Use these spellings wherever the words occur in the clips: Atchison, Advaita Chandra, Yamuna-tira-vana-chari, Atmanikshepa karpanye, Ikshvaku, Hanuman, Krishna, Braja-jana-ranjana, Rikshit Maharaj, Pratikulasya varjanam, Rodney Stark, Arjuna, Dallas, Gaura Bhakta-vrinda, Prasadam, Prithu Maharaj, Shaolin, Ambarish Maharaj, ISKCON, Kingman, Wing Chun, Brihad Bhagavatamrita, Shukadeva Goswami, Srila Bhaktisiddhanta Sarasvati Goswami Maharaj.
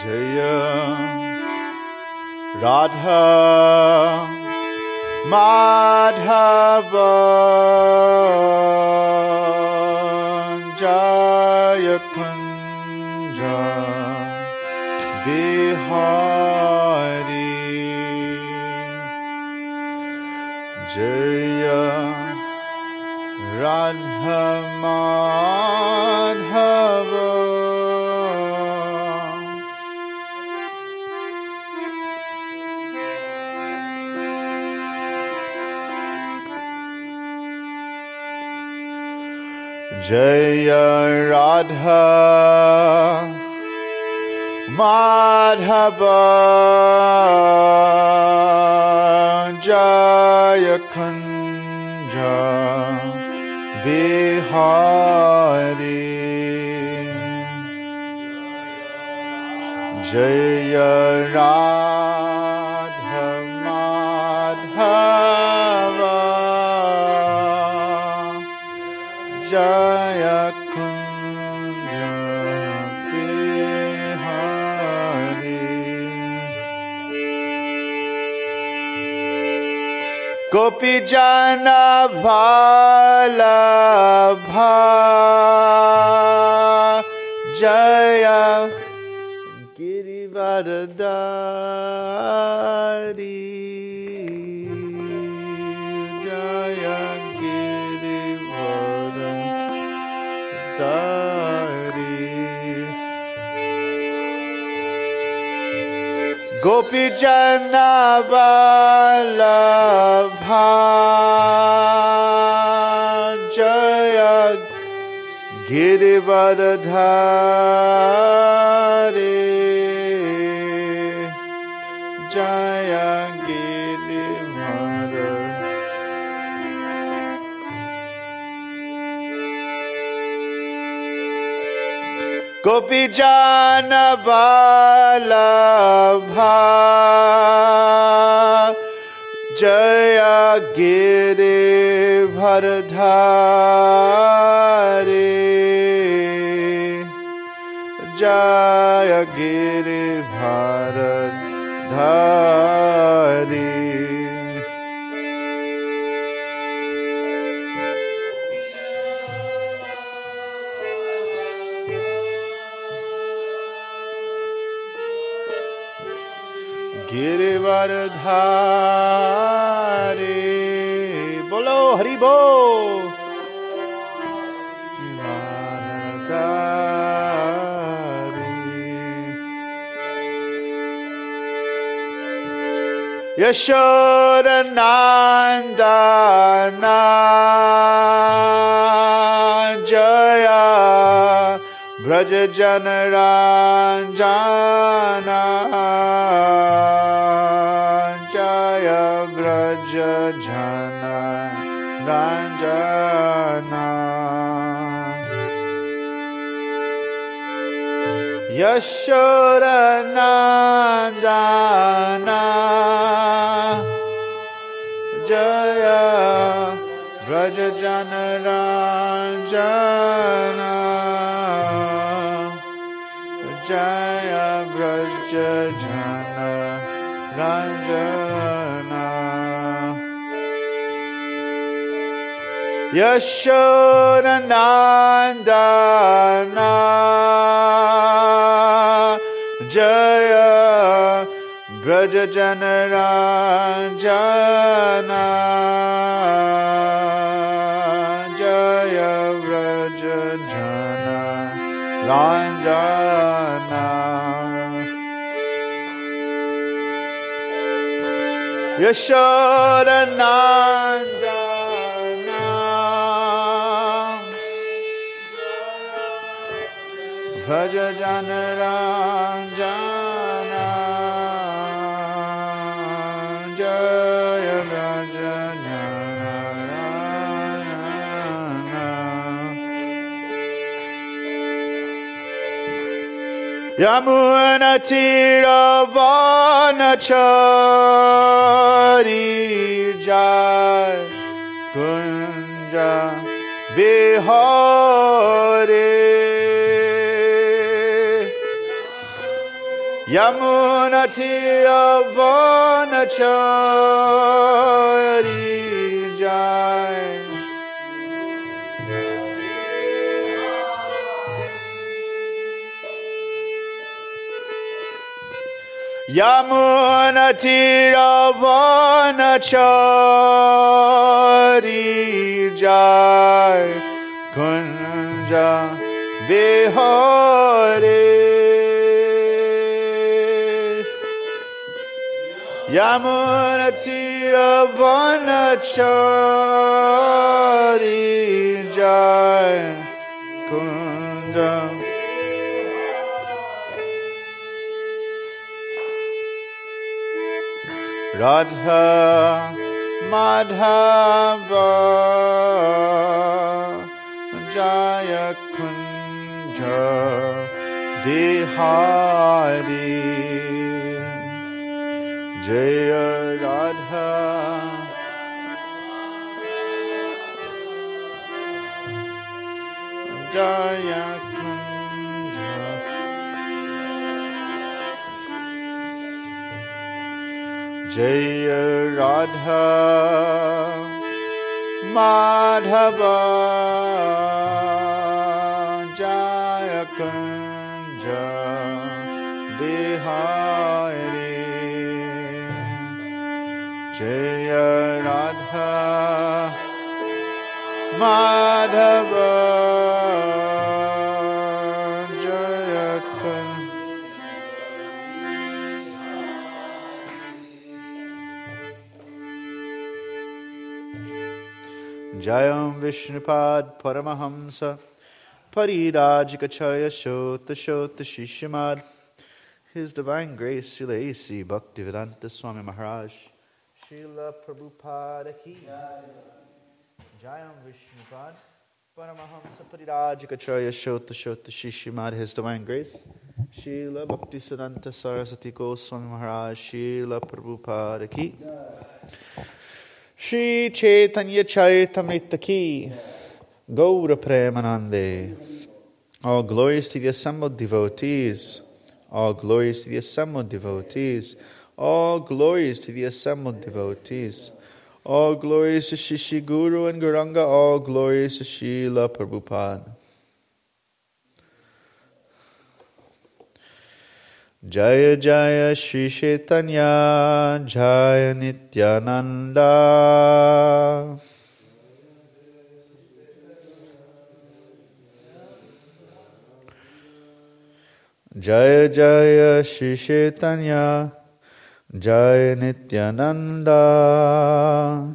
Jaya Radha Madhava Jaya Kunja-bihari Jaya Radha Madhava Jaya Radha Madhava Jaya Kunja-bihari Jaya Radha Madhava Jaya Gopi jana bhala bha jaya Giri-vara-dhari jaya Giri-vara-dhari Gopi jana bhala Jaya Giri-vara-dhari Jaya Giri-vara-dhari Gopi jana bhalabha Jaya Giri-vara-dhari Jaya Giri-vara-dhari Giri-vara-dhari Bolo Haribo Giri-vara-dhari Yashoda-nandana Jaya Braja-jana-ranjana Jaya Braja-jana-ranjana Yashoda-nandana Jaya Braja-jana-ranjana Jaya Braja-jana-ranjana Yashoda-nandana Jaya Braja-jana-ranjana Jaya Braja-jana-ranjana Yashoda-nandana Braja-jana-ranjana Jaya Braja-jana-ranjana Yamuna-tira-vana-chari Jaya Kunja-bihari Yamuna-tira-vana-chari Jai. Yamuna-tira-vana-chari Jai. Kunja-bihari. Yamuna-tira-vana-chari Jai. Kunja. Radha Madhava Jaya Kunja-bihari Jaya Radha Jaya Jaya Radha Madhava Jaya Kunja-bihari Jaya Radha Madhava Jayam Vishnupad Paramahamsa Parirajikacharya Shota Shishimad. His Divine Grace Srila A.C. Bhaktivedanta Swami Maharaj. Srila Prabhupada Ki Jayam Vishnupad Paramahamsa Parirajikacharya Shota Shishimad. His Divine Grace Srila Bhaktisiddhanta Sarasvati Goswami Maharaj. Srila Prabhupada Ki Sri Chaitanya-charitamrita ki Gaura Premanande. All glories to the assembled devotees. All glories to the assembled devotees. All glories to the assembled devotees. All glories to Shishi Guru and Guranga. All glories to Srila Prabhupada. Jaya Jaya Sri Chaitanya, Jaya Nityananda. Jaya Jaya Sri Chaitanya, Jaya Nityananda.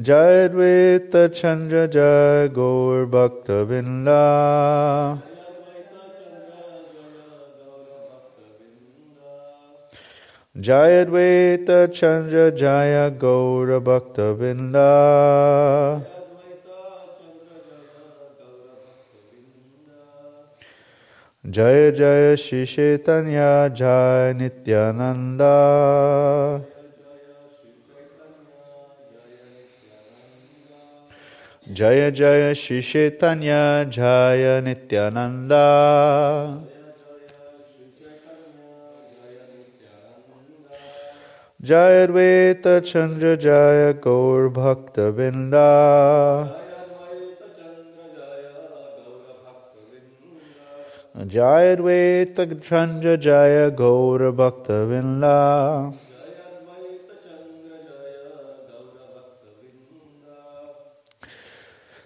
Jai Advaita Chandra Jai Gaura Bhakta-vrinda. Jai Advaita Chandra Jai Gaura Bhakta-vrinda. Jai Jai Sri Chaitanya Jai Nityananda. Jaya Jaya Sri Chaitanya Jaya Nityananda. Jaya Advaita Chandra Jaya Gaura Bhakta-vrinda. Jaya Advaita Chandra Jaya Gaura Bhakta-vrinda.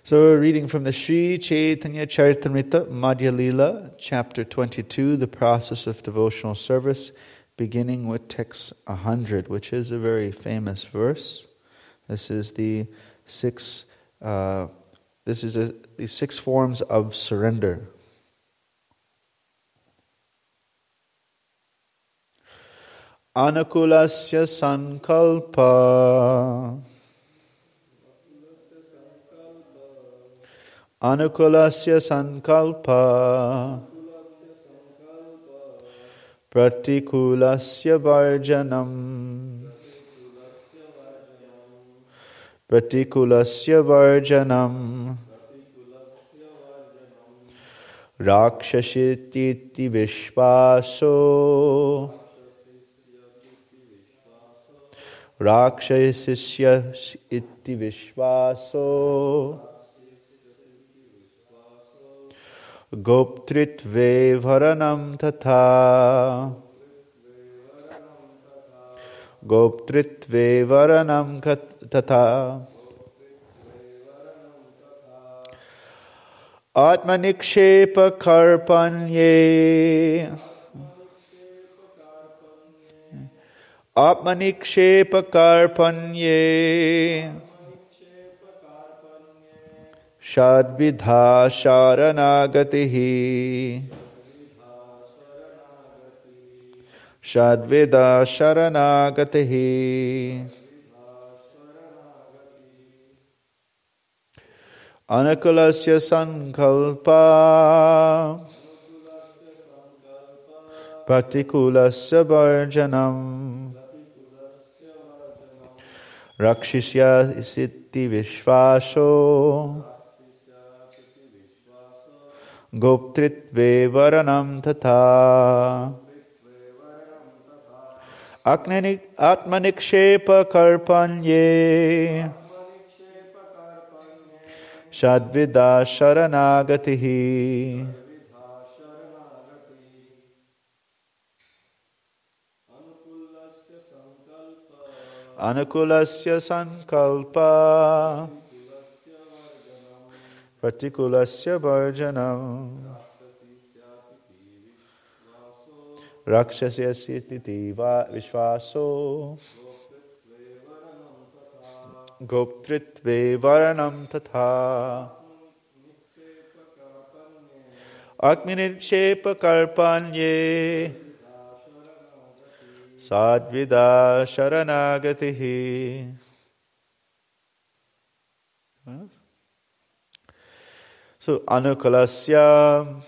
So we're reading from the Sri Chaitanya-charitamrita, Madhya Lila, Chapter 22, The Process of Devotional Service, beginning with text 100, which is a very famous verse. This is the six forms of surrender. Anukulasya sankalpa. Anukulasya sankalpa, Pratikulasya varjanam, Pratikulasya varjanam, Rakshasiti Vishvaso Rakshasisya iti Vishvaso Goptritva varanam tatha Goptritva varanam tatha Atmanikshepa karpanye Atmanikshepa karpanye Shadvidha sharanagatihi Shadvidha sharanagatihi Anukulasya sankalpa, Pratikulasya varjanam, Rakshishyati vishvaso, Goptritva varanam tatha, Atmanikshepa karpanye, Shadvidha Sharanagatihi Anukulasya sankalpa Pratikulasya varjanam Rakshasya sititi vishvaso Goptritve varanam tatha Atmanikshepa karpanye Sadvidha sharanagatihi. So Anukulasya,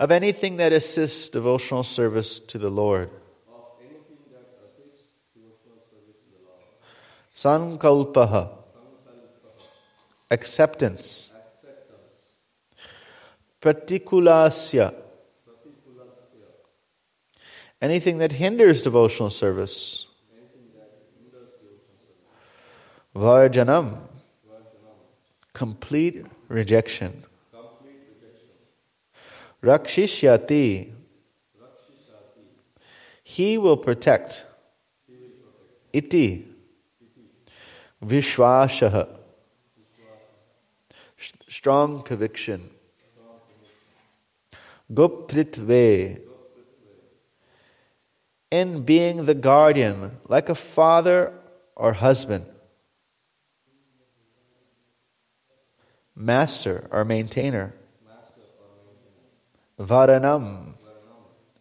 of anything that assists devotional service to the Lord. Sankalpaha, acceptance. Pratikulasya, anything that hinders devotional service. Varjanam, complete rejection. Rakshishyati, he will protect. Iti, Vishvashaha, strong conviction. Goptritve, in being the guardian, like a father or husband, master or maintainer. Varanam,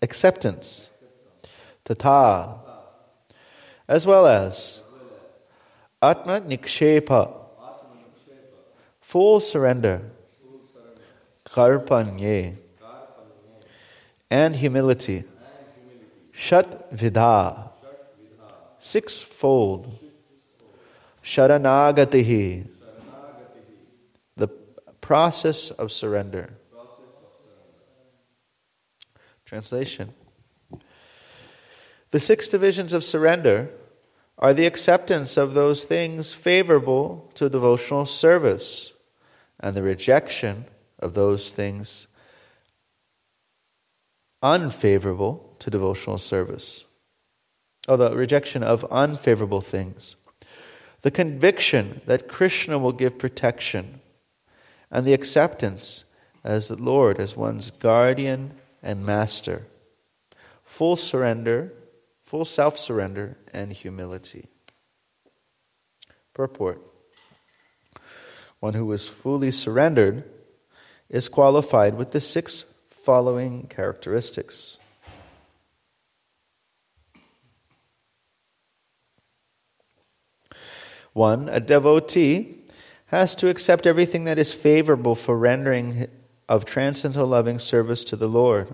acceptance. Tatha, as well as. Atmanikshepa, full surrender. Karpanye, and humility. Shatvidha, sixfold. Sharanagatihi, the process of surrender. Translation: the six divisions of surrender are the acceptance of those things favorable to devotional service and the rejection of those things unfavorable to devotional service. Oh, the rejection of unfavorable things. The conviction that Krishna will give protection and the acceptance as the Lord, as one's guardian and master. Full surrender, full self-surrender and humility. Purport: one who is fully surrendered is qualified with the six following characteristics. One, a devotee has to accept everything that is favorable for rendering of transcendental loving service to the Lord.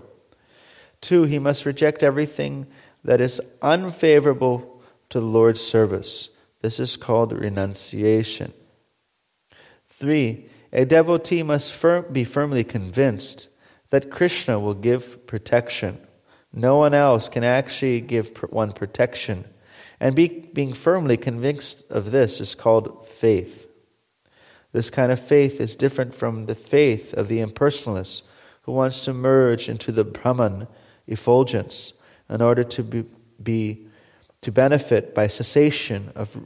Two, he must reject everything that is unfavorable to the Lord's service. This is called renunciation. Three, a devotee must be firmly convinced that Krishna will give protection. No one else can actually give one protection. And being firmly convinced of this is called faith. This kind of faith is different from the faith of the impersonalist who wants to merge into the Brahman effulgence in order to to benefit by cessation of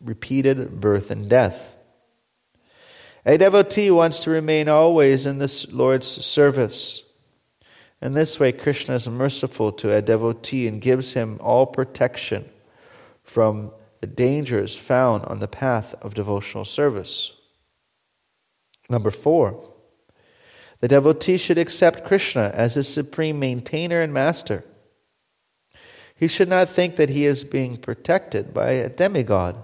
repeated birth and death. A devotee wants to remain always in this Lord's service. In this way, Krishna is merciful to a devotee and gives him all protection from the dangers found on the path of devotional service. Number 4, the devotee should accept Krishna as his supreme maintainer and master. He should not think that he is being protected by a demigod.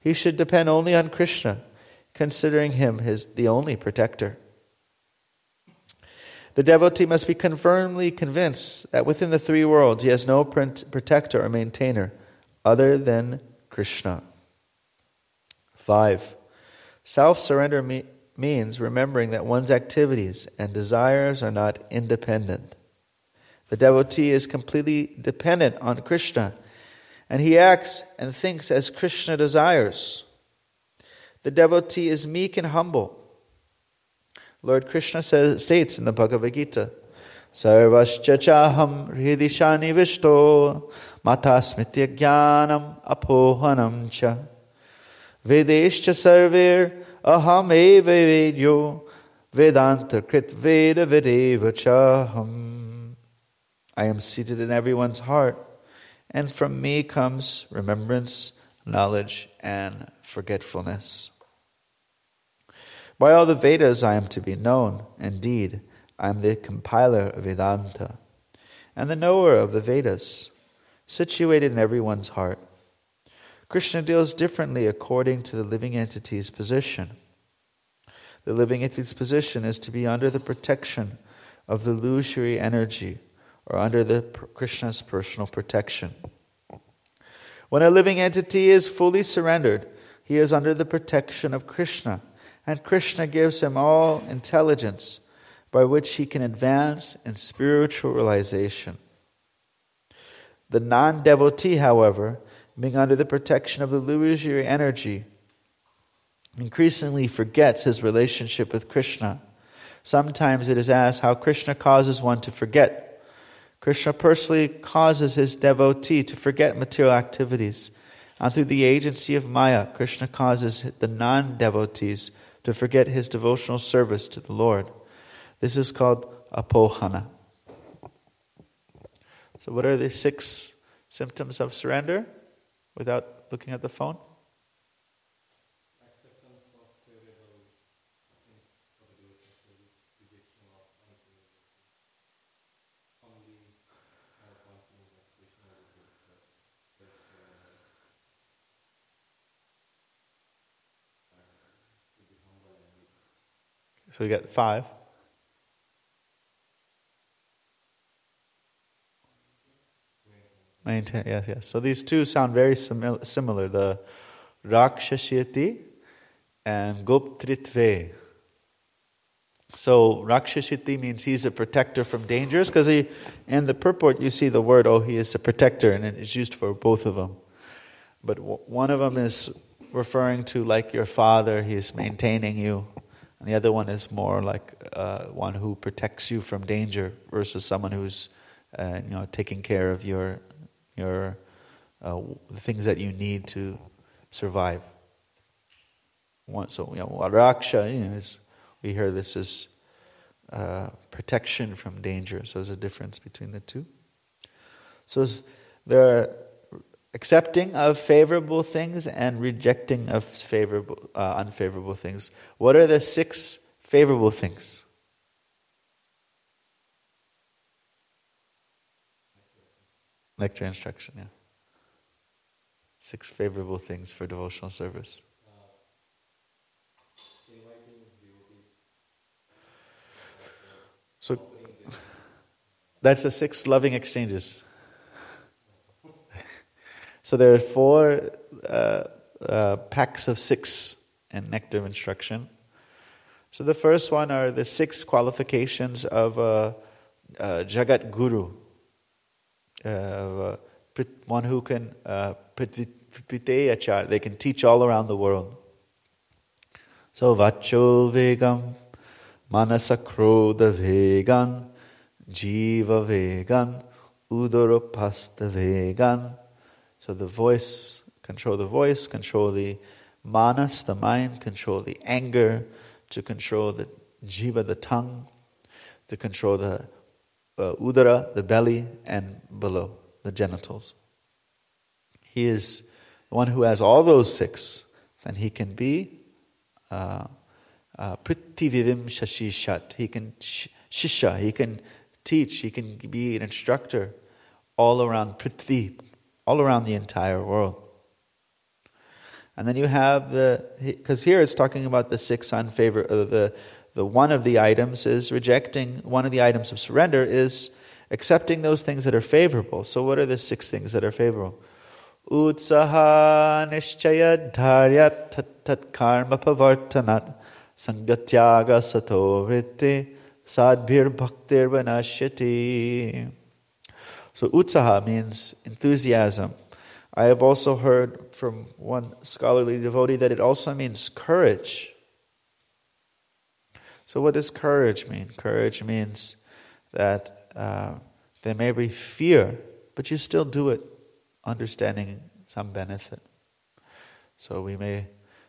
He should depend only on Krishna, considering him his the only protector. The devotee must be firmly convinced that within the three worlds he has no protector or maintainer other than Krishna. 5. Self-surrender means remembering that one's activities and desires are not independent. The devotee is completely dependent on Krishna, and he acts and thinks as Krishna desires. The devotee is meek and humble. Lord Krishna states in the Bhagavad Gita, Sarvascha chaham hridishani vishto matasmitya jnanam apohanam cha vedeshcha sarvir aham eva vedyo vedanta krit veda vedeva chaham. I am seated in everyone's heart, and from me comes remembrance, knowledge, and forgetfulness. By all the Vedas I am to be known. Indeed, I am the compiler of Vedanta and the knower of the Vedas, situated in everyone's heart. Krishna deals differently according to the living entity's position. The living entity's position is to be under the protection of the illusory energy or under the Krishna's personal protection. When a living entity is fully surrendered, he is under the protection of Krishna, and Krishna gives him all intelligence by which he can advance in spiritual realization. The non-devotee, however, being under the protection of the illusory energy, increasingly forgets his relationship with Krishna. Sometimes it is asked how Krishna causes one to forget. Krishna personally causes his devotee to forget material activities, and through the agency of Maya, Krishna causes the non-devotees to forget his devotional service to the Lord. This is called apohana. So what are the 6 symptoms of surrender without looking at the phone? Acceptance of favorable rejection of unfavorable. So we got 5. Maintain, yes. So these two sound very similar, the Rakshishyati and Goptritva. So Rakshishyati means he's a protector from dangers, because in the purport you see the word, he is a protector, and it is used for both of them. But one of them is referring to like your father, he's maintaining you. And the other one is more like one who protects you from danger versus someone who's taking care of your things that you need to survive. Raksha, we hear this as protection from danger. So there's a difference between the two. So there are accepting of favorable things and rejecting of unfavorable things. What are the 6 favorable things? Lecture instruction, yeah. 6 favorable things for devotional service. So that's the 6 loving exchanges. So there are 4 packs of 6 in nectar of instruction. So the first one are the 6 qualifications of Jagat Guru, one who can priteyachar, they can teach all around the world. So vacho vegam, manasa krodha vegan, jiva vegan, udarapasta vegan. So the voice, control the voice, control the manas, the mind, control the anger, to control the jiva, the tongue, to control the udara, the belly, and below, the genitals. He is the one who has all those 6, then he can be prithivivim shashishat. He can shisha, he can teach, he can be an instructor all around prithvi, all around the entire world. And then you have because here it's talking about the 6 the one of the items is rejecting, one of the items of surrender is accepting those things that are favorable. So what are the 6 things that are favorable? Utsaha nishchaya dharyat tat karma pavartanat sangatyaga sato vritti sadbhir bhaktir vanashyati. So utsaha means enthusiasm. I have also heard from one scholarly devotee that it also means courage. So what does courage mean? Courage means that there may be fear, but you still do it, understanding some benefit. So we may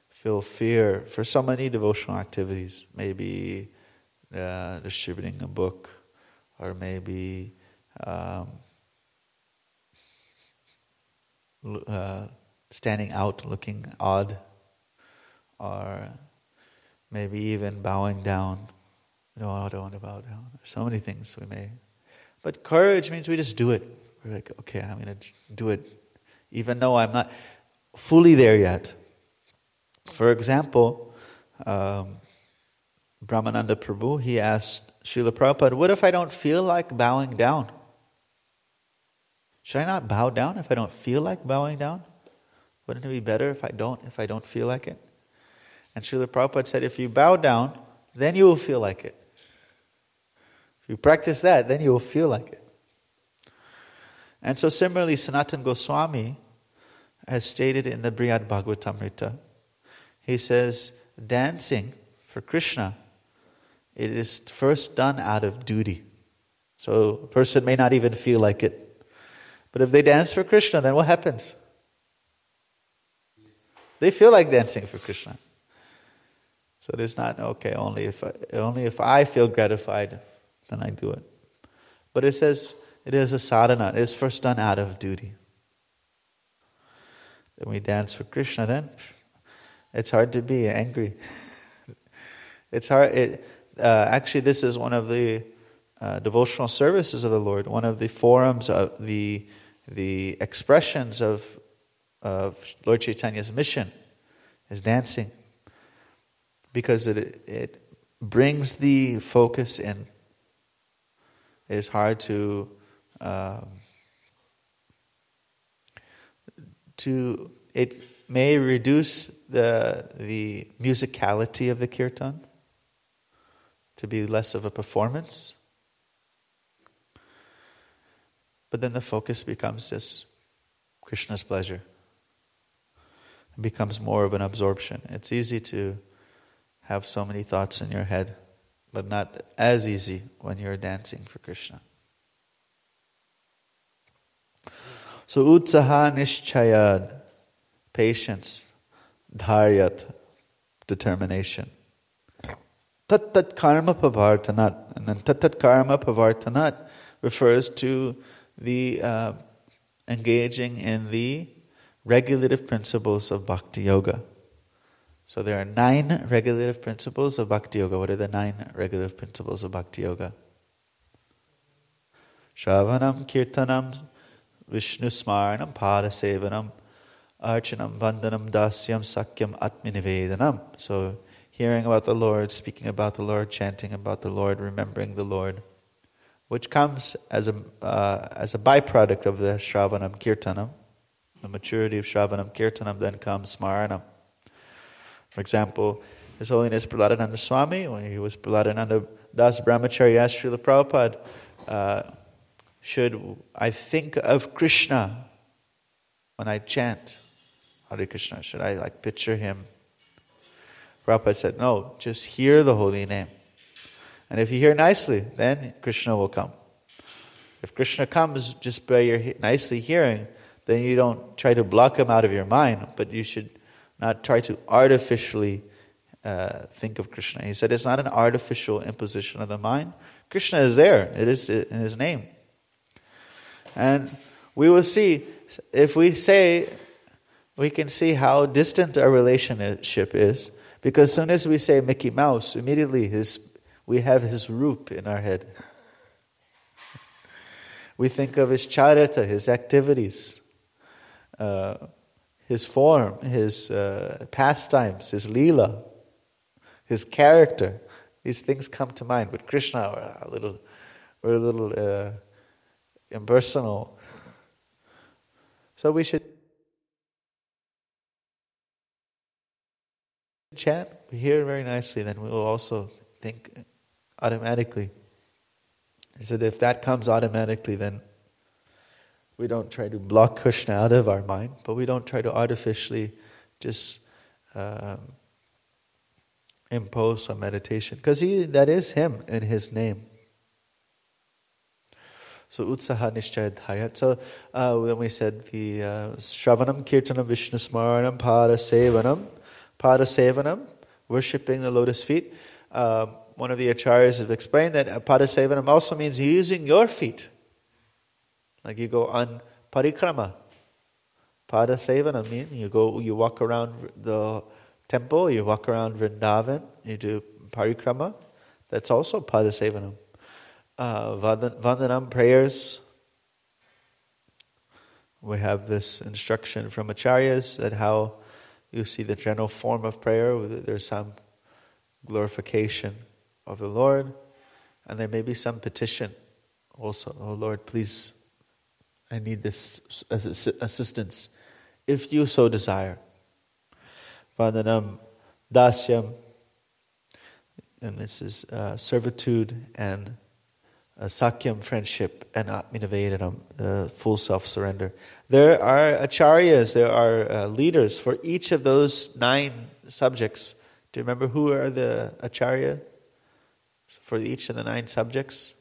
feel fear for so many devotional activities, maybe distributing a book, or maybe standing out, looking odd, or maybe even bowing down. No, I don't want to bow down. There's so many things we may. But courage means we just do it. We're like, okay, I'm going to do it, even though I'm not fully there yet. For example, Brahmananda Prabhu, he asked Srila Prabhupada, what if I don't feel like bowing down? Should I not bow down if I don't feel like bowing down? Wouldn't it be better if I don't feel like it? And Srila Prabhupada said, if you bow down, then you will feel like it. If you practice that, then you will feel like it. And so similarly, Sanatan Goswami has stated in the Brihad Bhagavatamrita, he says, dancing for Krishna, it is first done out of duty. So a person may not even feel like it. But if they dance for Krishna, then what happens? They feel like dancing for Krishna. So there's not, okay, only if I feel gratified, then I do it. But it says, it is a sadhana, it is first done out of duty. Then we dance for Krishna, then it's hard to be angry. It's hard, actually this is one of the devotional services of the Lord, one of the forums of the expressions of Lord Chaitanya's mission is dancing, because it brings the focus in. It is hard to it may reduce the musicality of the kirtan to be less of a performance, but then the focus becomes just Krishna's pleasure. It becomes more of an absorption. It's easy to have so many thoughts in your head, but not as easy when you're dancing for Krishna. So utsaha nishchayad, patience, dharyat, determination. Tat karma pavartanat, and then tat karma pavartanat refers to the engaging in the regulative principles of Bhakti Yoga. So there are 9 regulative principles of Bhakti Yoga. What are the 9 regulative principles of Bhakti Yoga? Shravanam, Kirtanam, Vishnu Smaranam, Parasevanam, Archanam, Vandanam, Dasyam, Sakyam, Atmanivedanam. So hearing about the Lord, speaking about the Lord, chanting about the Lord, remembering the Lord, which comes as a byproduct of the Shravanam Kirtanam. The maturity of Shravanam Kirtanam, then comes Smaranam. For example, His Holiness Prahladananda Swami, when he was Prahladananda Das Brahmacharya, asked Srila Prabhupada, should I think of Krishna when I chant Hare Krishna? Should I like picture him? Prabhupada said, no, just hear the holy name. And if you hear nicely, then Krishna will come. If Krishna comes just by your nicely hearing, then you don't try to block him out of your mind, but you should not try to artificially think of Krishna. He said it's not an artificial imposition of the mind. Krishna is there. It is in His name. And we will see, if we say, we can see how distant our relationship is, because as soon as we say Mickey Mouse, immediately we have his roop in our head. We think of his charita, his activities, his form, his pastimes, his leela, his character. These things come to mind. But Krishna, we're a little impersonal. So we should chant, hear very nicely, then we will also think automatically. He said, if that comes automatically, then we don't try to block Krishna out of our mind, but we don't try to artificially just impose some meditation. Because that is Him in His name. So, Utsaha Nishchaya Dharyat. So, when we said the Shravanam, Kirtanam, Vishnu Smaranam, Parasevanam, worshipping the lotus feet. One of the acharyas have explained that Parasevanam also means using your feet. Like you go on parikrama. Parasevanam means you walk around the temple, you walk around Vrindavan, you do parikrama. That's also Parasevanam. Vandanam, prayers. We have this instruction from acharyas that how you see the general form of prayer, there's some glorification of the Lord, and there may be some petition also. Oh Lord, please, I need this assistance, if you so desire. Vandanam, dasyam, and this is servitude and sakyam, friendship, and atmanivedanam, full self-surrender. There are acharyas, there are leaders for each of those 9 subjects. Do you remember who are the acharya for each of the 9 subjects?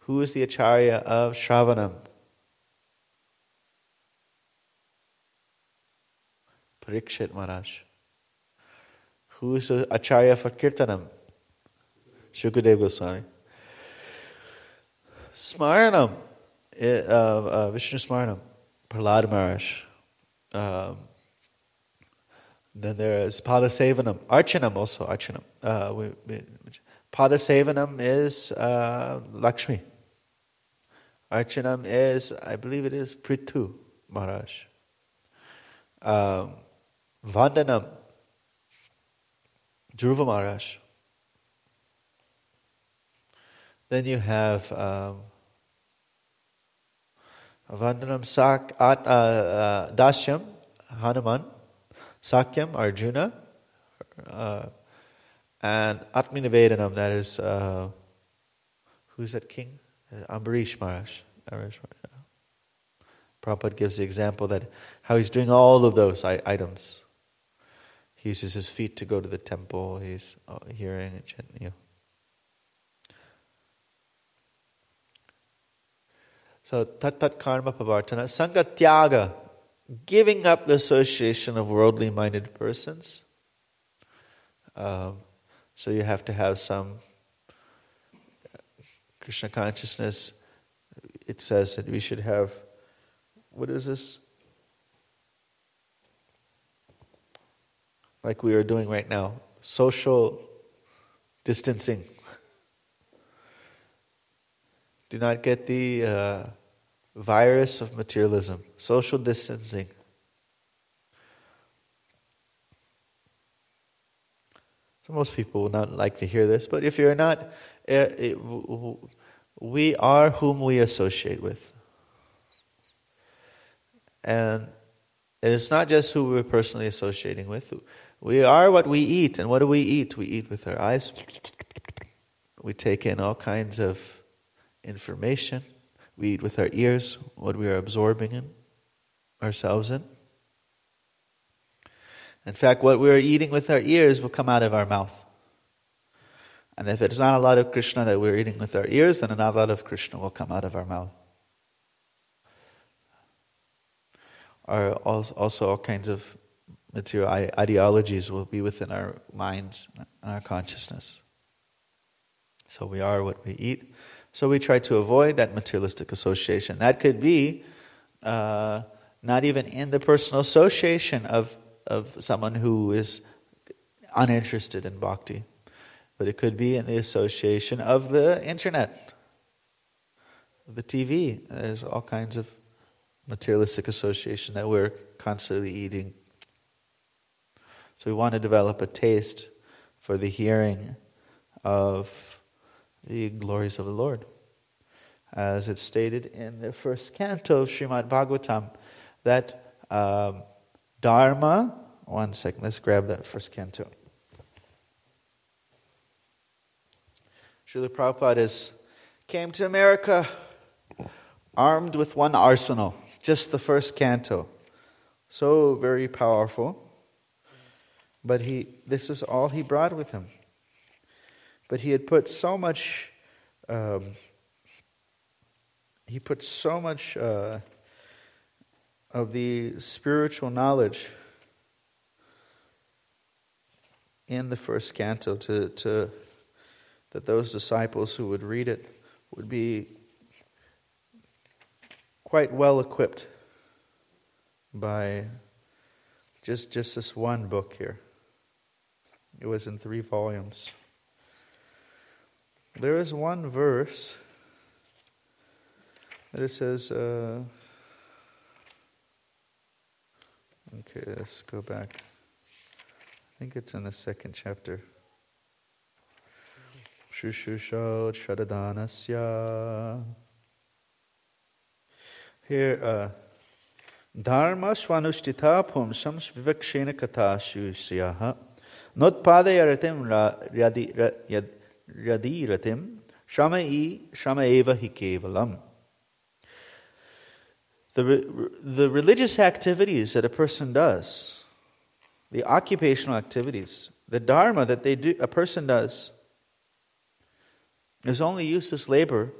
Who is the acharya of Shravanam? Rikshit Maharaj. Who is the acharya for Kirtanam? Shukadeva Goswami. Smaranam, Vishnu Smaranam, Prahlad Maharaj. Then there is Padasevanam, Archanam also, Archanam. Padasevanam is Lakshmi. Archanam is, I believe it is Prithu Maharaj. Vandanam, Dhruva Maharaj. Then you have Vandanam, Dasyam, Hanuman, Sakyam, Arjuna, and Atmanivedanam, that is, who's that king? Ambarish Maharaj. Prabhupada gives the example that how he's doing all of those items. He uses his feet to go to the temple, he's hearing and chanting. So, tat karma pavartana, sangatyaga, giving up the association of worldly-minded persons. So you have to have some Krishna consciousness. It says that we should have, what is this? Like we are doing right now, social distancing. Do not get the virus of materialism. Social distancing. So most people will not like to hear this, but if you're not, we are whom we associate with. And That it's not just who we're personally associating with. We are what we eat. And what do we eat? We eat with our eyes. We take in all kinds of information. We eat with our ears what we are absorbing in, ourselves in. In fact, what we are eating with our ears will come out of our mouth. And if it's not a lot of Krishna that we're eating with our ears, then not a lot of Krishna will come out of our mouth. Or also all kinds of material ideologies will be within our minds and our consciousness. So we are what we eat. So we try to avoid that materialistic association. That could be not even in the personal association of someone who is uninterested in bhakti. But it could be in the association of the internet, the TV. There's all kinds of materialistic association that we're constantly eating. So we want to develop a taste for the hearing of the glories of the Lord. As it's stated in the first canto of Srimad Bhagavatam, that dharma, one second, let's grab that first canto. Srila Prabhupada came to America armed with one arsenal, just the first canto. So very powerful. But this is all he brought with him. But he had put so much, of the spiritual knowledge in the first canto to that those disciples who would read it would be quite well equipped by just this one book here. It was in 3 volumes. There is one verse that it says, okay, let's go back. I think it's in the 2nd chapter. Shushushod Shadadanasya. Here, Dharma swanushtita pumsam svivakshena katashusyaha notpadayaratim radiratim shama eva hikevalam. The religious activities that a person does, the occupational activities, the dharma that a person does, is only useless labor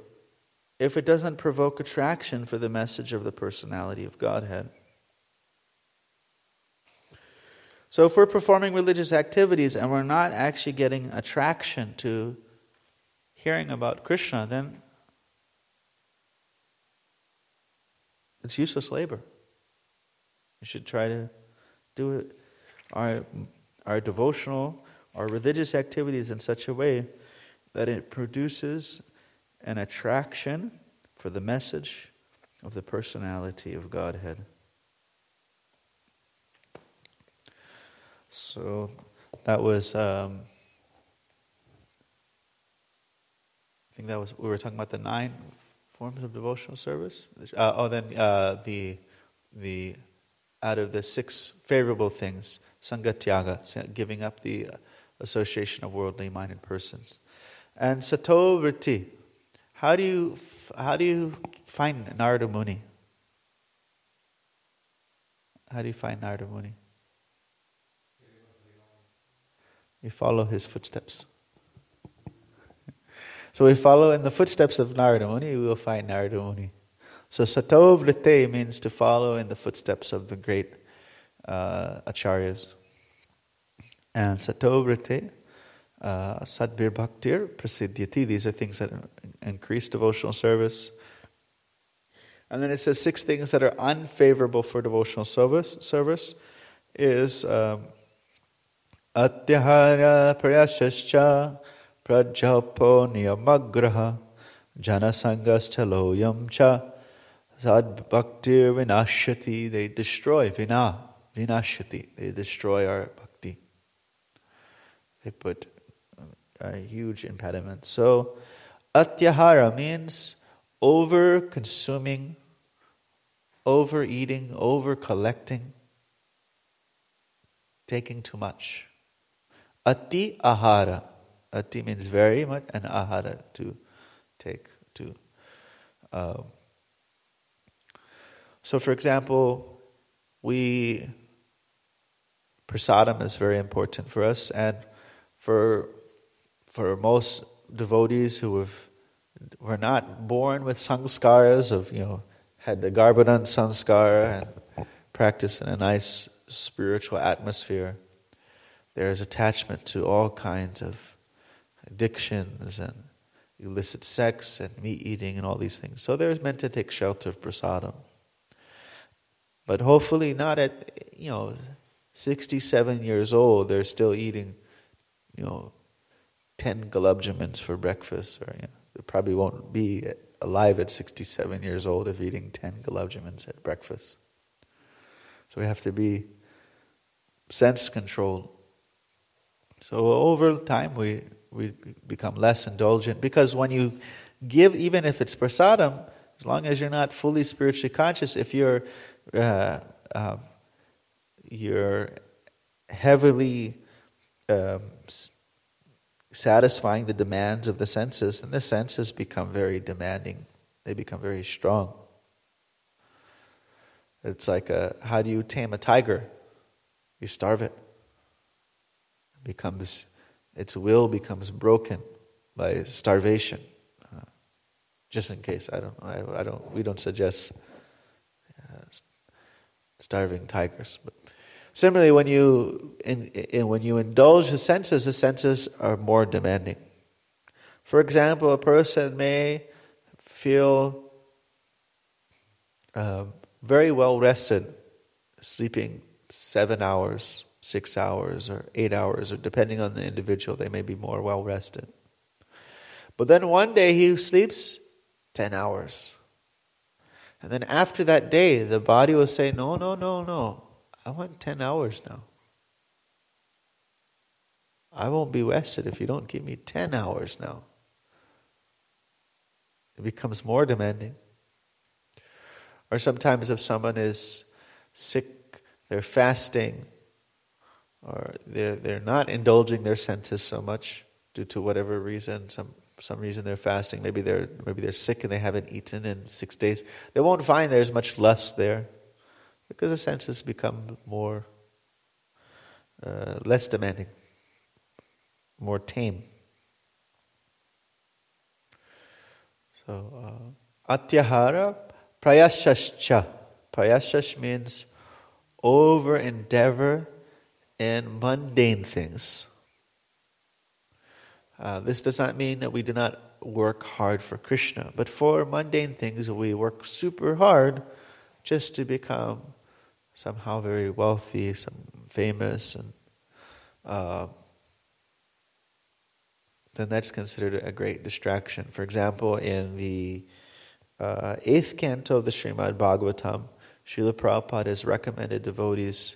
if it doesn't provoke attraction for the message of the personality of Godhead. So if we're performing religious activities and we're not actually getting attraction to hearing about Krishna, then it's useless labor. We should try to do it, our devotional, our religious activities in such a way that it produces an attraction for the message of the personality of Godhead. So that was, we were talking about the 9 forms of devotional service. Then out of the 6 favorable things, sangatyaga, giving up the association of worldly-minded persons. And satovritti. How do you find Narada Muni? How do you find Narada Muni? You follow his footsteps. So we follow in the footsteps of Narada Muni, we will find Narada Muni. So satovritte means to follow in the footsteps of the great acharyas. And satovritte, Sadbir Bhaktir Prasidyati. These are things that increase devotional service. And then it says 6 things that are unfavorable for devotional service is Atyahara Prayashascha Prajapo Niyamagraha Janasangastaloyam Cha Sad Bhaktir Vinashati. They destroy Vinashati. They destroy our bhakti. They put a huge impediment. So, atyahara means over-consuming, over-eating, over-collecting, taking too much. Ati ahara. Ati means very much, and ahara, to take, to. So for example, prasadam is very important for us, and for most devotees who were not born with sanskaras of, had the garbhadan sanskara and practice in a nice spiritual atmosphere, there is attachment to all kinds of addictions and illicit sex and meat eating and all these things. So they're meant to take shelter of prasadam. But hopefully not at, 67 years old, they're still eating, 10 gulab jamins for breakfast. Or, they probably won't be alive at 67 years old if eating 10 gulab jamins at breakfast. So we have to be sense-controlled. So over time, we become less indulgent, because when you give, even if it's prasadam, as long as you're not fully spiritually conscious, if you're heavily satisfying the demands of the senses, then the senses become very demanding. They become very strong. It's like, how do you tame a tiger? You starve it. Its will becomes broken by starvation. Just in case, we don't suggest starving tigers. But similarly, when you indulge the senses are more demanding. For example, a person may feel very well rested, sleeping 7 hours, 6 hours, or 8 hours, or depending on the individual, they may be more well rested. But then one day he sleeps 10 hours. And then after that day, the body will say, no, I want 10 hours now. I won't be rested if you don't give me 10 hours now. It becomes more demanding. Or sometimes if someone is sick, they're fasting, or they're not indulging their senses so much due to whatever reason, some reason they're fasting, maybe they're sick and they haven't eaten in 6 days, they won't find there's much lust there, because the senses become more less demanding, more tame. So atyahara prayashascha. Prayashash means over endeavor in mundane things. This does not mean that we do not work hard for Krishna, but for mundane things we work super hard just to become somehow very wealthy, some famous, and then that's considered a great distraction. For example, in the 8th canto of the Srimad Bhagavatam, Srila Prabhupada has recommended devotees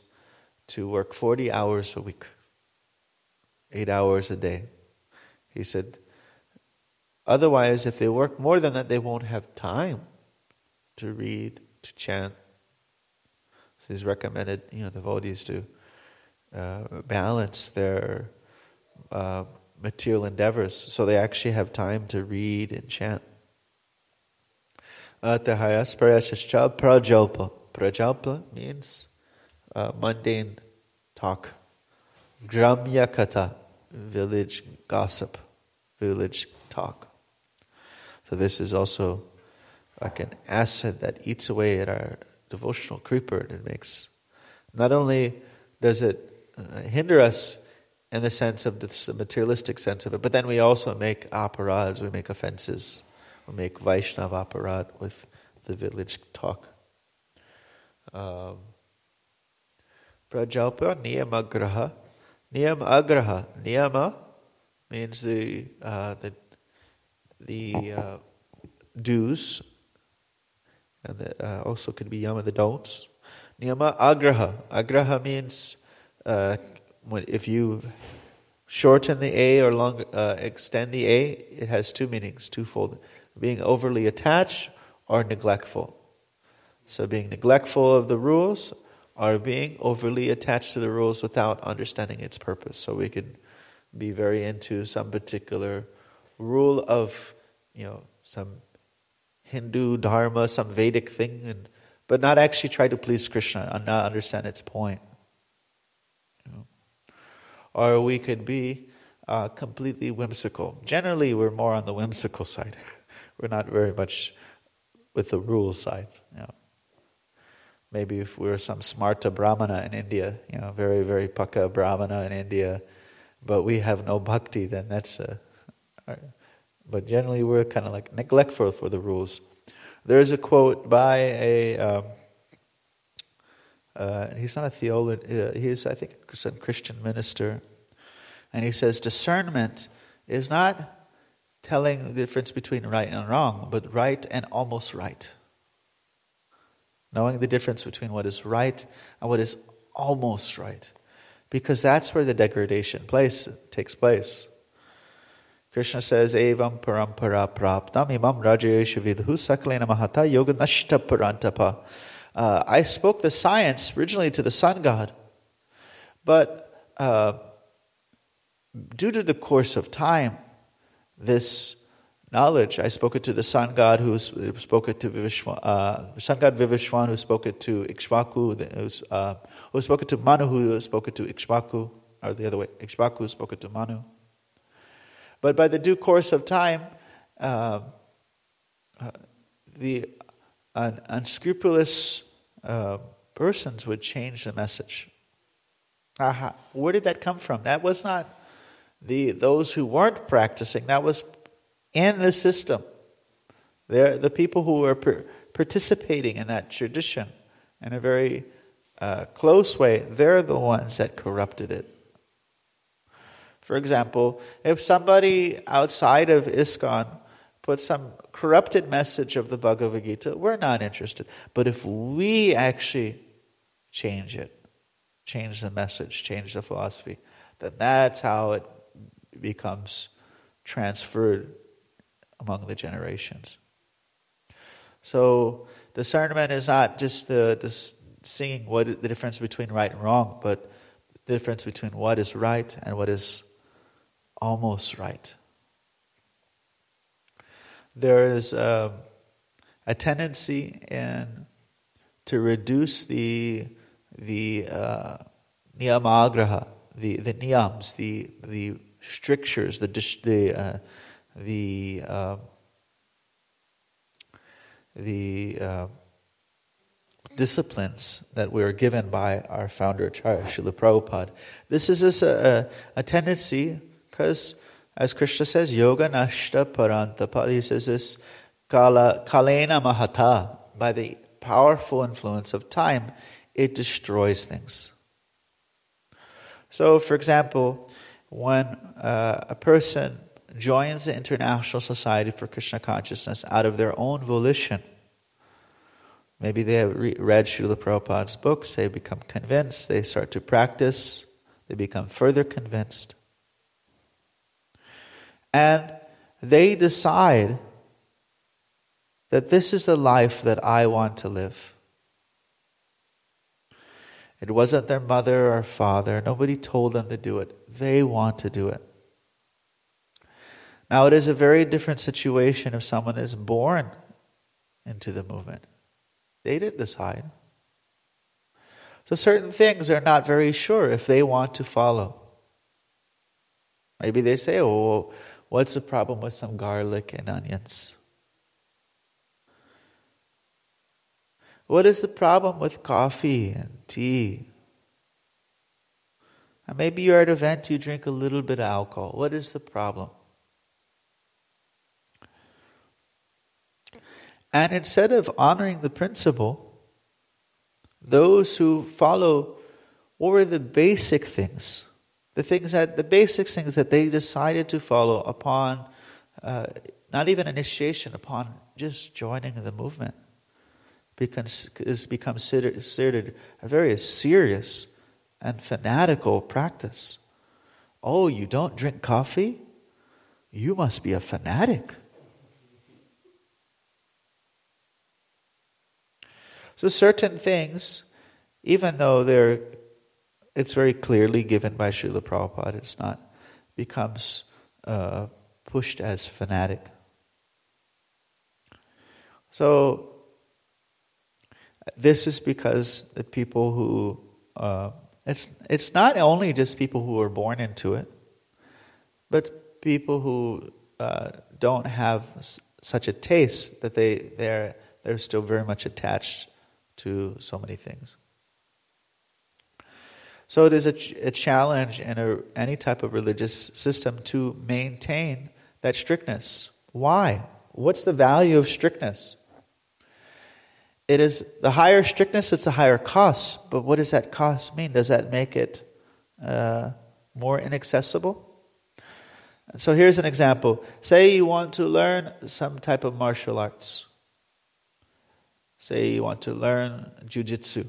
to work 40 hours a week, 8 hours a day. He said, otherwise, if they work more than that, they won't have time to read, to chant. So he's recommended, devotees to balance their material endeavors, so they actually have time to read and chant. Atahayas parayashascha prajalpa. Prajalpa means mundane talk. Gramya katha, village gossip, village talk. So this is also like an acid that eats away at our devotional creeper, and it makes, not only does it hinder us in the sense of the materialistic sense of it, but then we also make aparads, we make offenses, we make Vaishnava aparad with the village talk. Prajalpa niyamagraha. Niyamagraha. Niyama means the do's, and also could be yama, the don'ts. Niyama agraha. Agraha means if you shorten the A or extend the A, it has two meanings, twofold. Being overly attached or neglectful. So being neglectful of the rules are being overly attached to the rules without understanding its purpose. So we can be very into some particular rule of, some Hindu dharma, some Vedic thing, but not actually try to please Krishna and not understand its point. Or we could be completely whimsical. Generally, we're more on the whimsical side. We're not very much with the rule side. Maybe if we were some smarta brahmana in India, very, very paka brahmana in India, but we have no bhakti, then that's a... But generally we're kind of like neglectful for the rules. There's a quote by a... he's not a theologian, he's I think a Christian minister, and he says discernment is not telling the difference between right and wrong, but right and almost right. Knowing the difference between what is right and what is almost right. Because that's where the degradation takes place. Krishna says, Evam parampara praptam imam rajayesha vidhu sakalena mahata yoga nashta parantapa. I spoke the science originally to the sun god, but due to the course of time, this knowledge, I spoke it to the sun god who spoke it to Vivishwan, who spoke it to Ikshvaku, who spoke it to Manu, who spoke it to Ikshvaku, or the other way, Ikshvaku who spoke it to Manu. But by the due course of time, the unscrupulous persons would change the message. Aha! Where did that come from? That was not those who weren't practicing. That was in the system. They're the people who were participating in that tradition in a very close way. They're the ones that corrupted it. For example, if somebody outside of ISKCON put some corrupted message of the Bhagavad Gita, we're not interested. But if we actually change it, change the message, change the philosophy, then that's how it becomes transferred among the generations. So discernment is not just the seeing what the difference between right and wrong, but the difference between what is right and what is almost right. There is a tendency to reduce the niyamagraha, the niyams, the strictures, the disciplines that we are given by our founder Acharya Srila Prabhupada. This is a tendency because, as Krishna says, yoga nashta parantapa. He says this kalena mahata. By the powerful influence of time, it destroys things. So, for example, when a person joins the International Society for Krishna Consciousness out of their own volition, maybe they have read Srila Prabhupada's books, they become convinced, they start to practice, they become further convinced. And they decide that this is the life that I want to live. It wasn't their mother or father. Nobody told them to do it. They want to do it. Now, it is a very different situation if someone is born into the movement. They didn't decide. So certain things they're not very sure if they want to follow. Maybe they say, oh, what's the problem with some garlic and onions? What is the problem with coffee and tea? And maybe you're at an event, you drink a little bit of alcohol. What is the problem? And instead of honoring the principle, those who follow over the basic things, the basic things that they decided to follow upon, not even initiation, upon just joining the movement, is considered a very serious and fanatical practice. Oh, you don't drink coffee? You must be a fanatic. So certain things even though it's very clearly given by Srila Prabhupada, it's not becomes pushed as fanatic. So this is because the people who it's not only just people who are born into it, but people who don't have such a taste that they're still very much attached to so many things. So it is a challenge in any type of religious system to maintain that strictness. Why? What's the value of strictness? It is the higher strictness, it's the higher cost. But what does that cost mean? Does that make it more inaccessible? So here's an example. Say you want to learn some type of martial arts. Say you want to learn jiu-jitsu.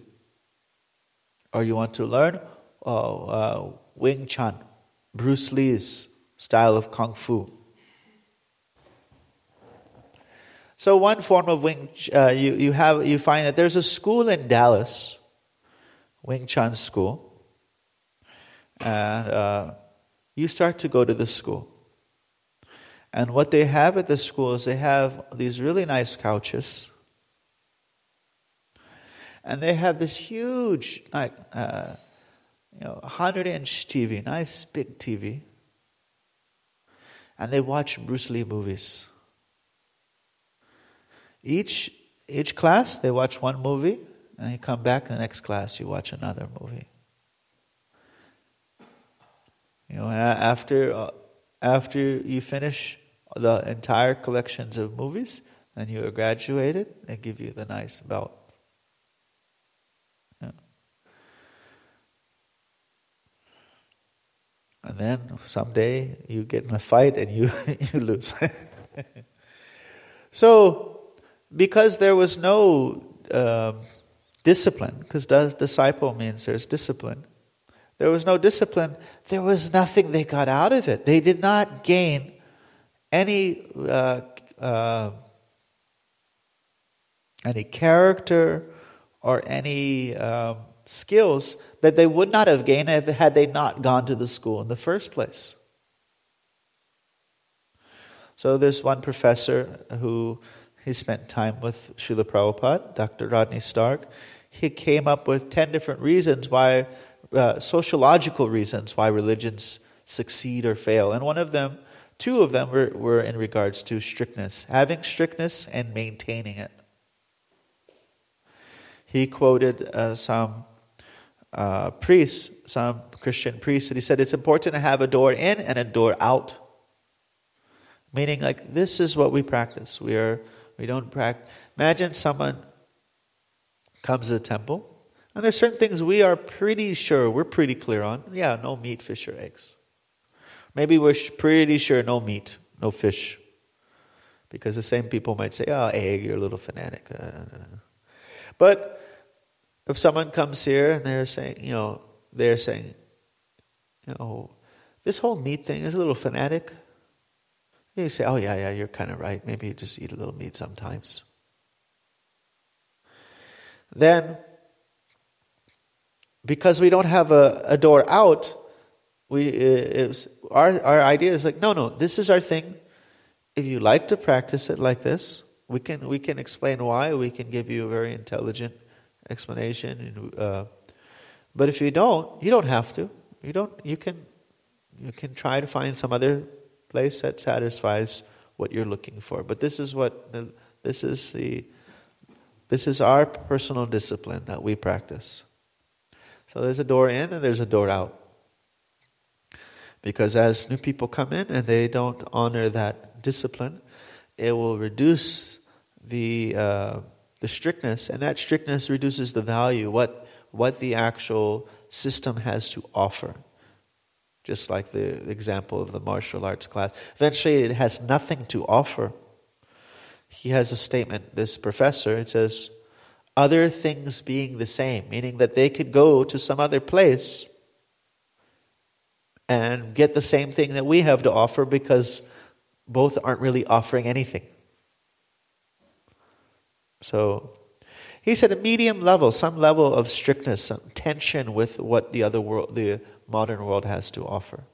Or you want to learn Wing Chun, Bruce Lee's style of Kung Fu. So one form of Wing you find that there's a school in Dallas, Wing Chun school, and you start to go to this school. And what they have at this school is they have these really nice couches. And they have this huge, like, 100-inch TV, nice big TV. And they watch Bruce Lee movies. Each class, they watch one movie, and you come back in the next class, you watch another movie. You know, after you finish the entire collections of movies, and you are graduated, they give you the nice belt. And then someday you get in a fight and you lose. So, because there was no discipline, because disciple means there's discipline. There was no discipline. There was nothing they got out of it. They did not gain any character or any skills that they would not have gained had they not gone to the school in the first place. So there's one professor who he spent time with Srila Prabhupada, Dr. Rodney Stark. He came up with 10 different reasons why, sociological reasons why religions succeed or fail. And one of them, two of them were in regards to strictness, having strictness and maintaining it. He quoted some priests, some Christian priests, and he said it's important to have a door in and a door out. Meaning, like, this is what we practice. We don't practice. Imagine someone comes to the temple, and there's certain things we are pretty sure, we're pretty clear on. Yeah, no meat, fish, or eggs. Maybe we're pretty sure no meat, no fish. Because the same people might say, oh, egg, you're a little fanatic. But if someone comes here and they're saying, this whole meat thing is a little fanatic. You say, oh yeah, you're kind of right. Maybe you just eat a little meat sometimes. Then, because we don't have a door out, our idea is like, no, this is our thing. If you like to practice it like this, we can explain why. We can give you a very intelligent explanation, but if you don't, you don't have to. You can try to find some other place that satisfies what you're looking for. But this is our personal discipline that we practice. So there's a door in and there's a door out. Because as new people come in and they don't honor that discipline, it will reduce the strictness, and that strictness reduces the value, what the actual system has to offer. Just like the example of the martial arts class. Eventually it has nothing to offer. He has a statement, this professor, it says, other things being the same, meaning that they could go to some other place and get the same thing that we have to offer, because both aren't really offering anything. So He's at a medium level, some level of strictness, some tension with what the other world, the modern world has to offer.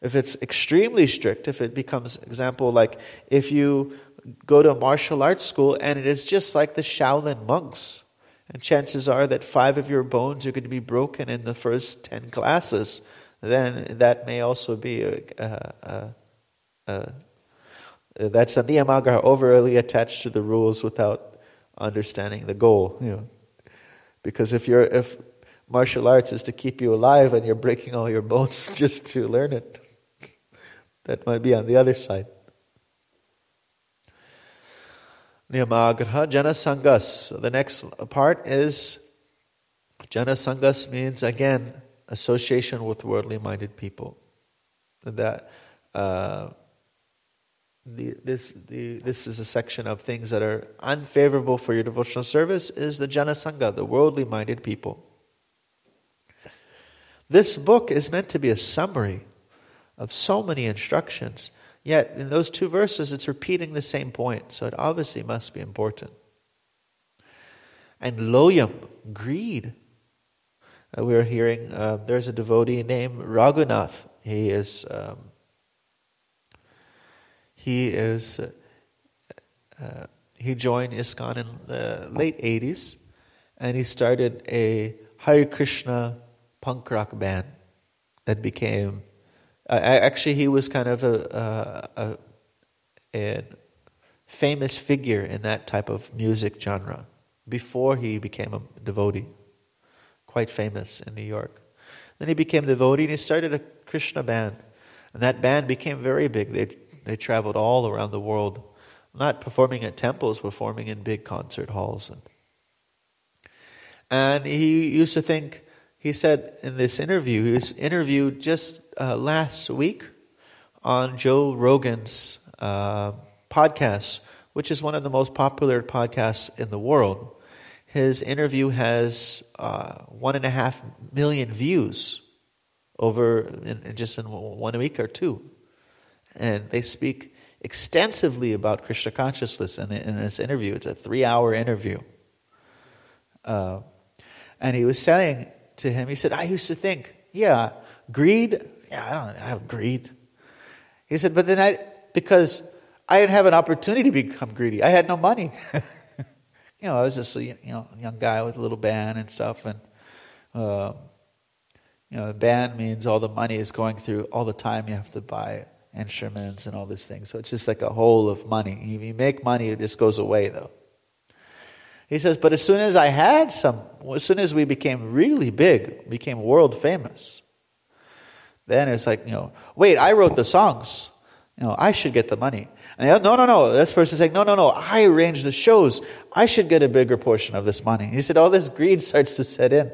If it's extremely strict, if it becomes, example, like if you go to a martial arts school and it is just like the Shaolin monks, and chances are that 5 of your bones are going to be broken in the first 10 classes, then that may also be that's a niyamaga, overly attached to the rules without understanding the goal. Yeah. Because if martial arts is to keep you alive and you're breaking all your bones just to learn it, that might be on the other side. Niyamagraha janasangas. The next part is janasangas means again association with worldly-minded people. That this is a section of things that are unfavorable for your devotional service is the janasanga, the worldly-minded people. This book is meant to be a summary of so many instructions. Yet, in those 2 verses, it's repeating the same point. So it obviously must be important. And loyam, greed. We were hearing, there's a devotee named Raghunath. He joined ISKCON in the late 80s, and he started a Hare Krishna punk rock band that became... actually, he was kind of a famous figure in that type of music genre before he became a devotee, quite famous in New York. Then he became a devotee and he started a Krishna band. And that band became very big. They traveled all around the world, not performing at temples, performing in big concert halls. And he used to think, he said in this interview, he was interviewed just last week on Joe Rogan's podcast, which is one of the most popular podcasts in the world. His interview has 1.5 million views over in 1 week or 2. And they speak extensively about Krishna consciousness in this interview. It's a 3-hour interview. And he was saying to him, he said, I used to think, greed... I don't have greed. He said, but then because I didn't have an opportunity to become greedy. I had no money. I was just a young guy with a little band and stuff. And, band means all the money is going through all the time. You have to buy instruments and all these things. So it's just like a hole of money. If you make money, it just goes away though. He says, but as soon as we became really big, became world famous, then it's like, wait, I wrote the songs. I should get the money. And no. This person's saying, no, I arranged the shows. I should get a bigger portion of this money. He said, all this greed starts to set in.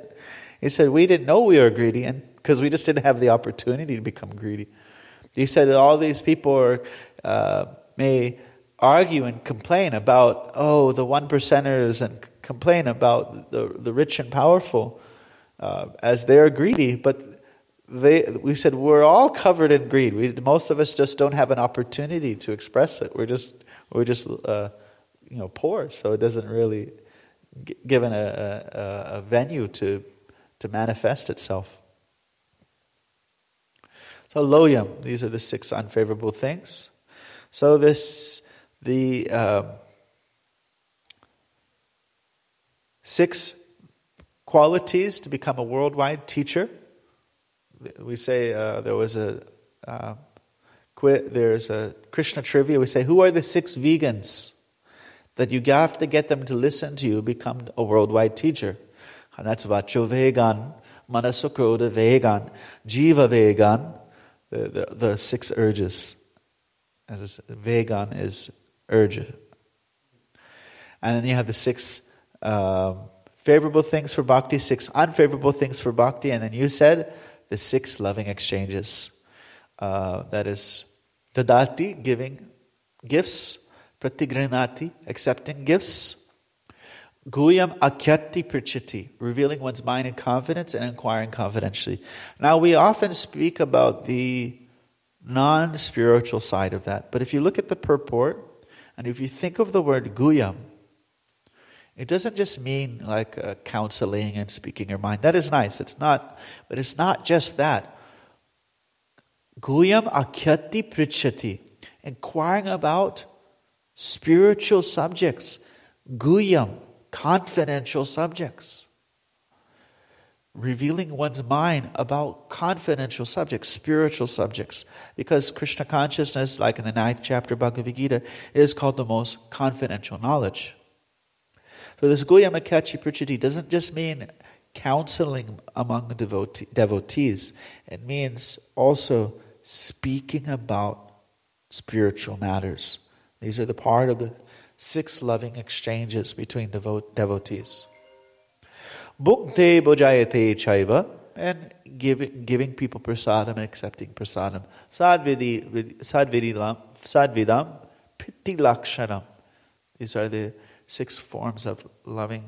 He said, we didn't know we were greedy because we just didn't have the opportunity to become greedy. He said, all these people may argue and complain about, the 1%ers and complain about the rich and powerful as they're greedy, but we said, we're all covered in greed. Most of us just don't have an opportunity to express it. We're just poor, so it doesn't really given a venue to manifest itself. So loyam, these are the 6 unfavorable things. So this, the 6 qualities to become a worldwide teacher. We say there's a Krishna trivia. We say, who are the 6 vegans that you have to get them to listen to you become a worldwide teacher? And that's Vacho Vegan, Manasukroda Vegan, Jiva Vegan, the 6 urges. As Vegan is urge. And then you have the 6... favorable things for bhakti, 6 unfavorable things for bhakti, and then you said... the 6 loving exchanges. That is dadati, giving gifts, pratigrinati, accepting gifts, guyam akyati prichiti, revealing one's mind in confidence and inquiring confidentially. Now we often speak about the non-spiritual side of that, but if you look at the purport, and if you think of the word guyam, It doesn't just mean like counseling and speaking your mind. That is nice. It's not, but it's not just that. Guyam akhyati prichati, inquiring about spiritual subjects. Guyam, confidential subjects. Revealing one's mind about confidential subjects, spiritual subjects. Because Krishna consciousness, like in the 9th chapter of Bhagavad Gita, is called the most confidential knowledge. So this Guhyamakachi Prichiti doesn't just mean counseling among devotees. It means also speaking about spiritual matters. These are the part of the 6 loving exchanges between devotees. Bhukte bhojayate chaiva, and giving people prasadam and accepting prasadam. Sadvidam pitilakshanam. These are the 6 forms of loving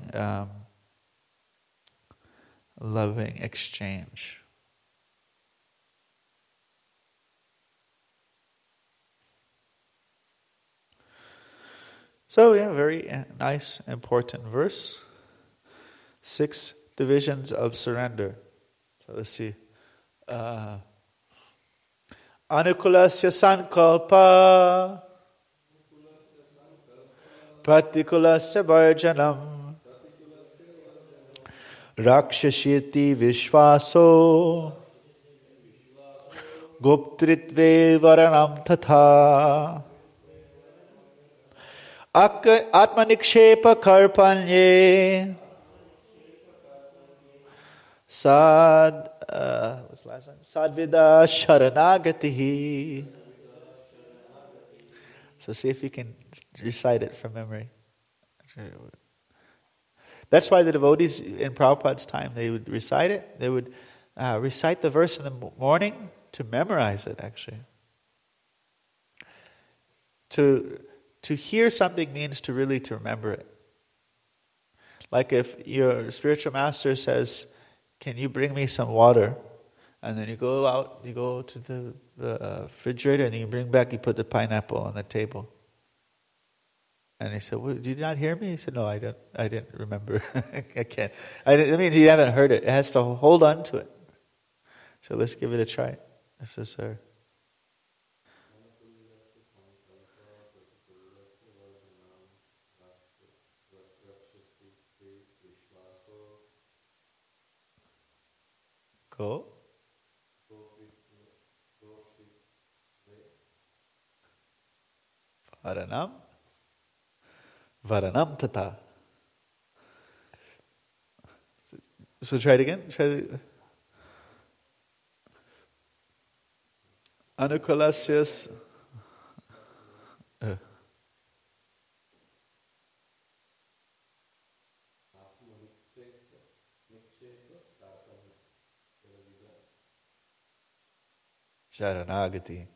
exchange. So yeah, very nice, important verse. 6 divisions of surrender. So let's see. Anukulasya sankalpa. Pratikulasya varjanam, Rakshishyati vishvaso, Goptritva varanam tatha, Atmanikshepa karpanye, Sadvida Sharanagati. So see if you can recite it from memory. That's why the devotees in Prabhupada's time, they would recite it. They would recite the verse in the morning to memorize it, actually. To hear something means to really to remember it. Like if your spiritual master says, "Can you bring me some water?" And then you go out, you go to the refrigerator, and then you bring back, you put the pineapple on the table. And he said, "Well, did you not hear me?" He said, "No, I didn't remember. I can't." That means you haven't heard it. It has to hold on to it. So let's give it a try. This is our... Go. Varanam tata. So try it again. Anukulasyas. Sharanagati.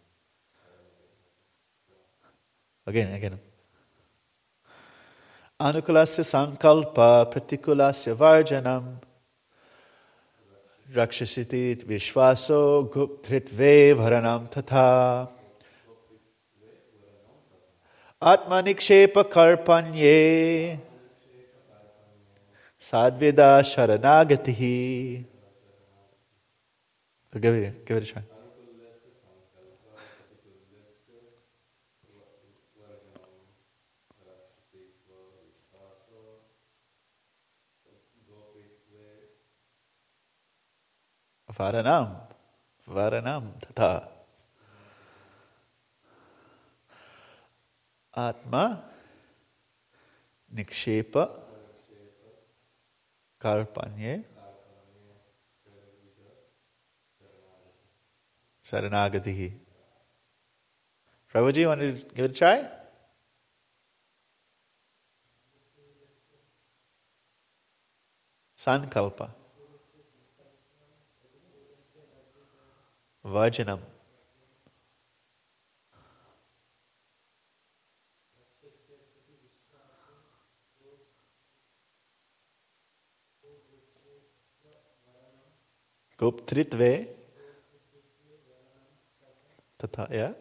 Again. Anukulasya sankalpa, pratikulasya varjanam, rakshasiti vishvaso, guptritve varanam tatha, atmanikshepa karpanye, sadvida sharanagatihi. So give it a try. Varanam tata. Atma nikshepa karpanye sharanagatihi. Prabhuji, you want to give it a try? Sankalpa. Varjanam. Goptritve. Tatha, yeah.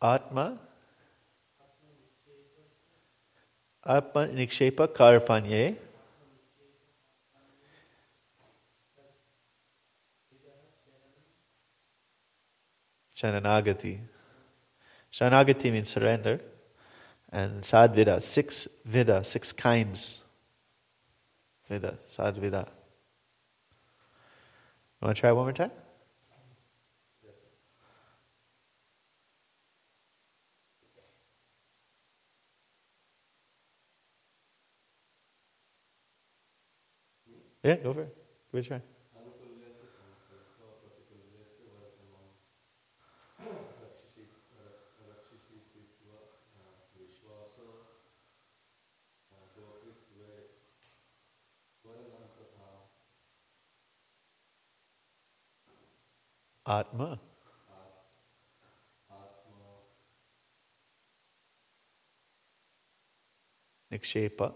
Atma. Atmanikshepa karpanye. Sharanagati. Sharanagati means surrender. And sadvida, six vida, six kinds. Vida, sadvida. You want to try one more time? Yeah, go for it. Give it a try. Atma. Nikshepa.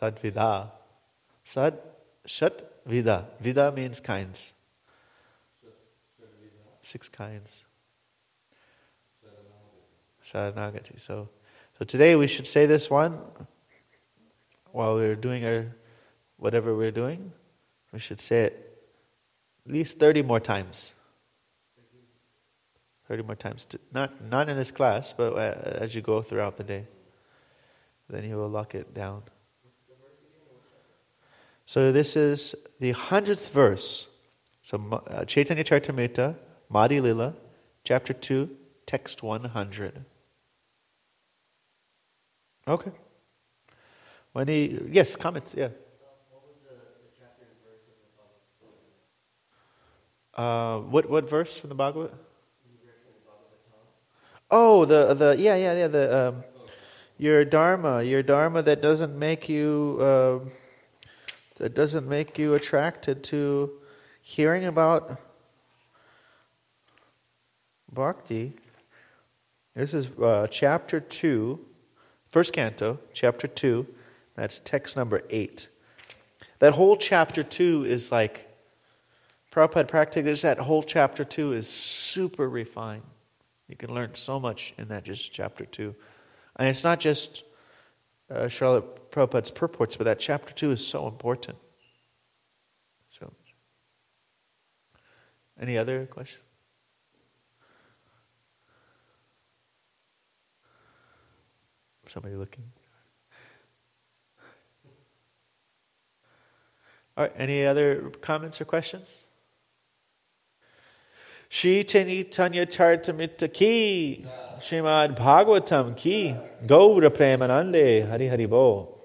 Sadvida. Sad, shat, vida. Vida means kinds. Six kinds. Sharanagati. So today we should say this one while we're doing our whatever we're doing, we should say it at least 30 more times. 30 more times. Not in this class, but as you go throughout the day. Then you will lock it down. So this is the 100th verse. So Chaitanya-charitamrita, Madhya Lila, chapter 2, text 100. Okay. Yes, comments, yeah. What verse from the Bhagavad? Oh, your dharma that doesn't make you attracted to hearing about bhakti. This is chapter 2, first canto, chapter 2. That's text number 8. That whole chapter 2 is like. Prabhupada practice, that whole chapter 2 is super refined. You can learn so much in that just chapter 2. And it's not just Srila Prabhupada's purports, but that chapter 2 is so important. So, any other questions? Somebody looking? All right, any other comments or questions? Sri Chaitanya-charitamrita ki, Srimad Bhagavatam ki, Gaura Premanande, Hari Hari Bo.